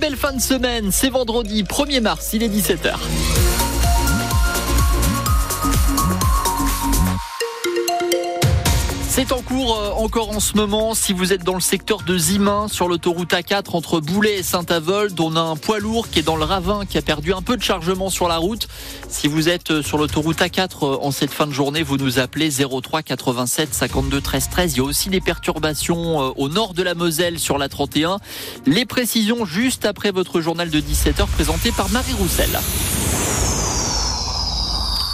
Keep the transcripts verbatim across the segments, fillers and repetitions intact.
Belle fin de semaine, c'est vendredi premier mars, il est dix-sept heures. C'est en cours euh, encore en ce moment. Si vous êtes dans le secteur de Zimin, sur l'autoroute A quatre entre Boulay et Saint-Avold, on a un poids lourd qui est dans le ravin, qui a perdu un peu de chargement sur la route. Si vous êtes sur l'autoroute A quatre euh, en cette fin de journée, vous nous appelez zéro trois quatre-vingt-sept cinquante-deux treize treize. Il y a aussi des perturbations euh, au nord de la Moselle sur la trente et un. Les précisions juste après votre journal de dix-sept heures présenté par Marie Roussel.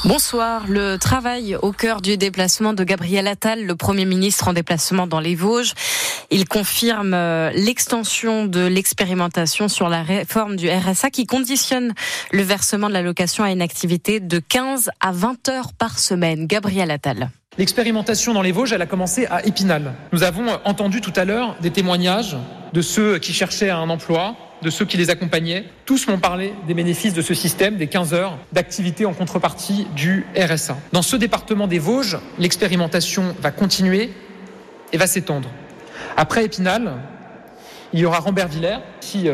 Bonsoir. Le travail au cœur du déplacement de Gabriel Attal, le Premier ministre en déplacement dans les Vosges. Il confirme l'extension de l'expérimentation sur la réforme du R S A qui conditionne le versement de l'allocation à une activité de quinze à vingt heures par semaine. Gabriel Attal. L'expérimentation dans les Vosges, elle a commencé à Épinal. Nous avons entendu tout à l'heure des témoignages de ceux qui cherchaient un emploi, de ceux qui les accompagnaient. Tous m'ont parlé des bénéfices de ce système, des quinze heures d'activité en contrepartie du R S A. Dans ce département des Vosges, l'expérimentation va continuer et va s'étendre. Après Épinal, il y aura Rambervillers. Si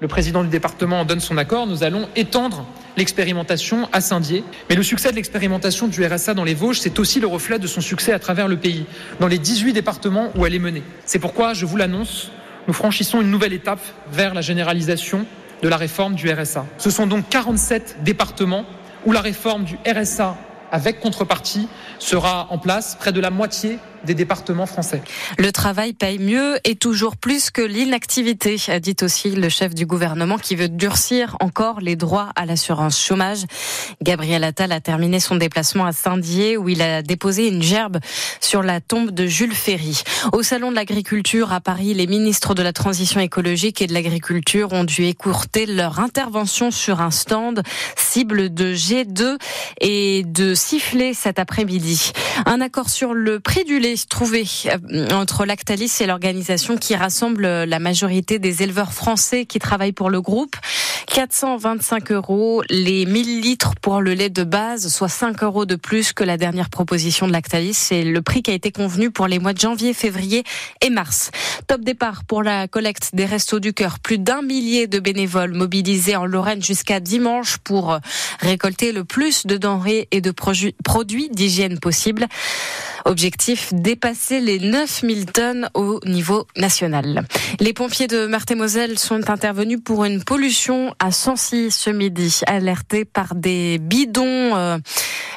le président du département donne son accord, nous allons étendre l'expérimentation à Saint-Dié. Mais le succès de l'expérimentation du R S A dans les Vosges, c'est aussi le reflet de son succès à travers le pays, dans les dix-huit départements où elle est menée. C'est pourquoi, je vous l'annonce, nous franchissons une nouvelle étape vers la généralisation de la réforme du R S A. Ce sont donc quarante-sept départements où la réforme du R S A avec contrepartie sera en place, près de la moitié des départements français. Le travail paye mieux et toujours plus que l'inactivité, a dit aussi le chef du gouvernement qui veut durcir encore les droits à l'assurance chômage. Gabriel Attal a terminé son déplacement à Saint-Dié où il a déposé une gerbe sur la tombe de Jules Ferry. Au salon de l'agriculture à Paris, les ministres de la transition écologique et de l'agriculture ont dû écourter leur intervention sur un stand cible de G deux et de siffler cet après-midi. Un accord sur le prix du lait trouvé entre Lactalis et l'organisation qui rassemble la majorité des éleveurs français qui travaillent pour le groupe. quatre cent vingt-cinq euros les mille litres pour le lait de base, soit cinq euros de plus que la dernière proposition de Lactalis. C'est le prix qui a été convenu pour les mois de janvier, février et mars. Top départ pour la collecte des Restos du Cœur. Plus d'un millier de bénévoles mobilisés en Lorraine jusqu'à dimanche pour récolter le plus de denrées et de produ- produits d'hygiène possible. Objectif, dépasser les neuf mille tonnes au niveau national. Les pompiers de Meurthe-et-Moselle sont intervenus pour une pollution à Sancy ce midi, alertés par des bidons, euh,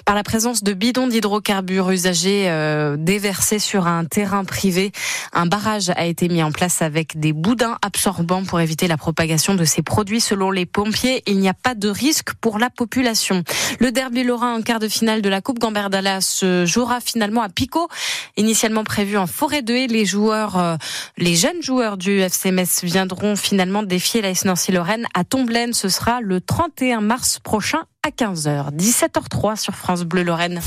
par la présence de bidons d'hydrocarbures usagés euh, déversés sur un terrain privé. Un barrage a été mis en place avec des boudins absorbants pour éviter la propagation de ces produits. Selon les pompiers, il n'y a pas de risque pour la population. Le derby lorrain en quart de finale de la Coupe Gambardella se jouera finalement à Picot, initialement prévu en forêt de Haye. Les joueurs, euh, les jeunes joueurs du F C Metz viendront finalement défier la S N C-Lorraine à Tomblaine. Ce sera le trente et un mars prochain à quinze heures. dix-sept heures zéro trois sur France Bleu Lorraine.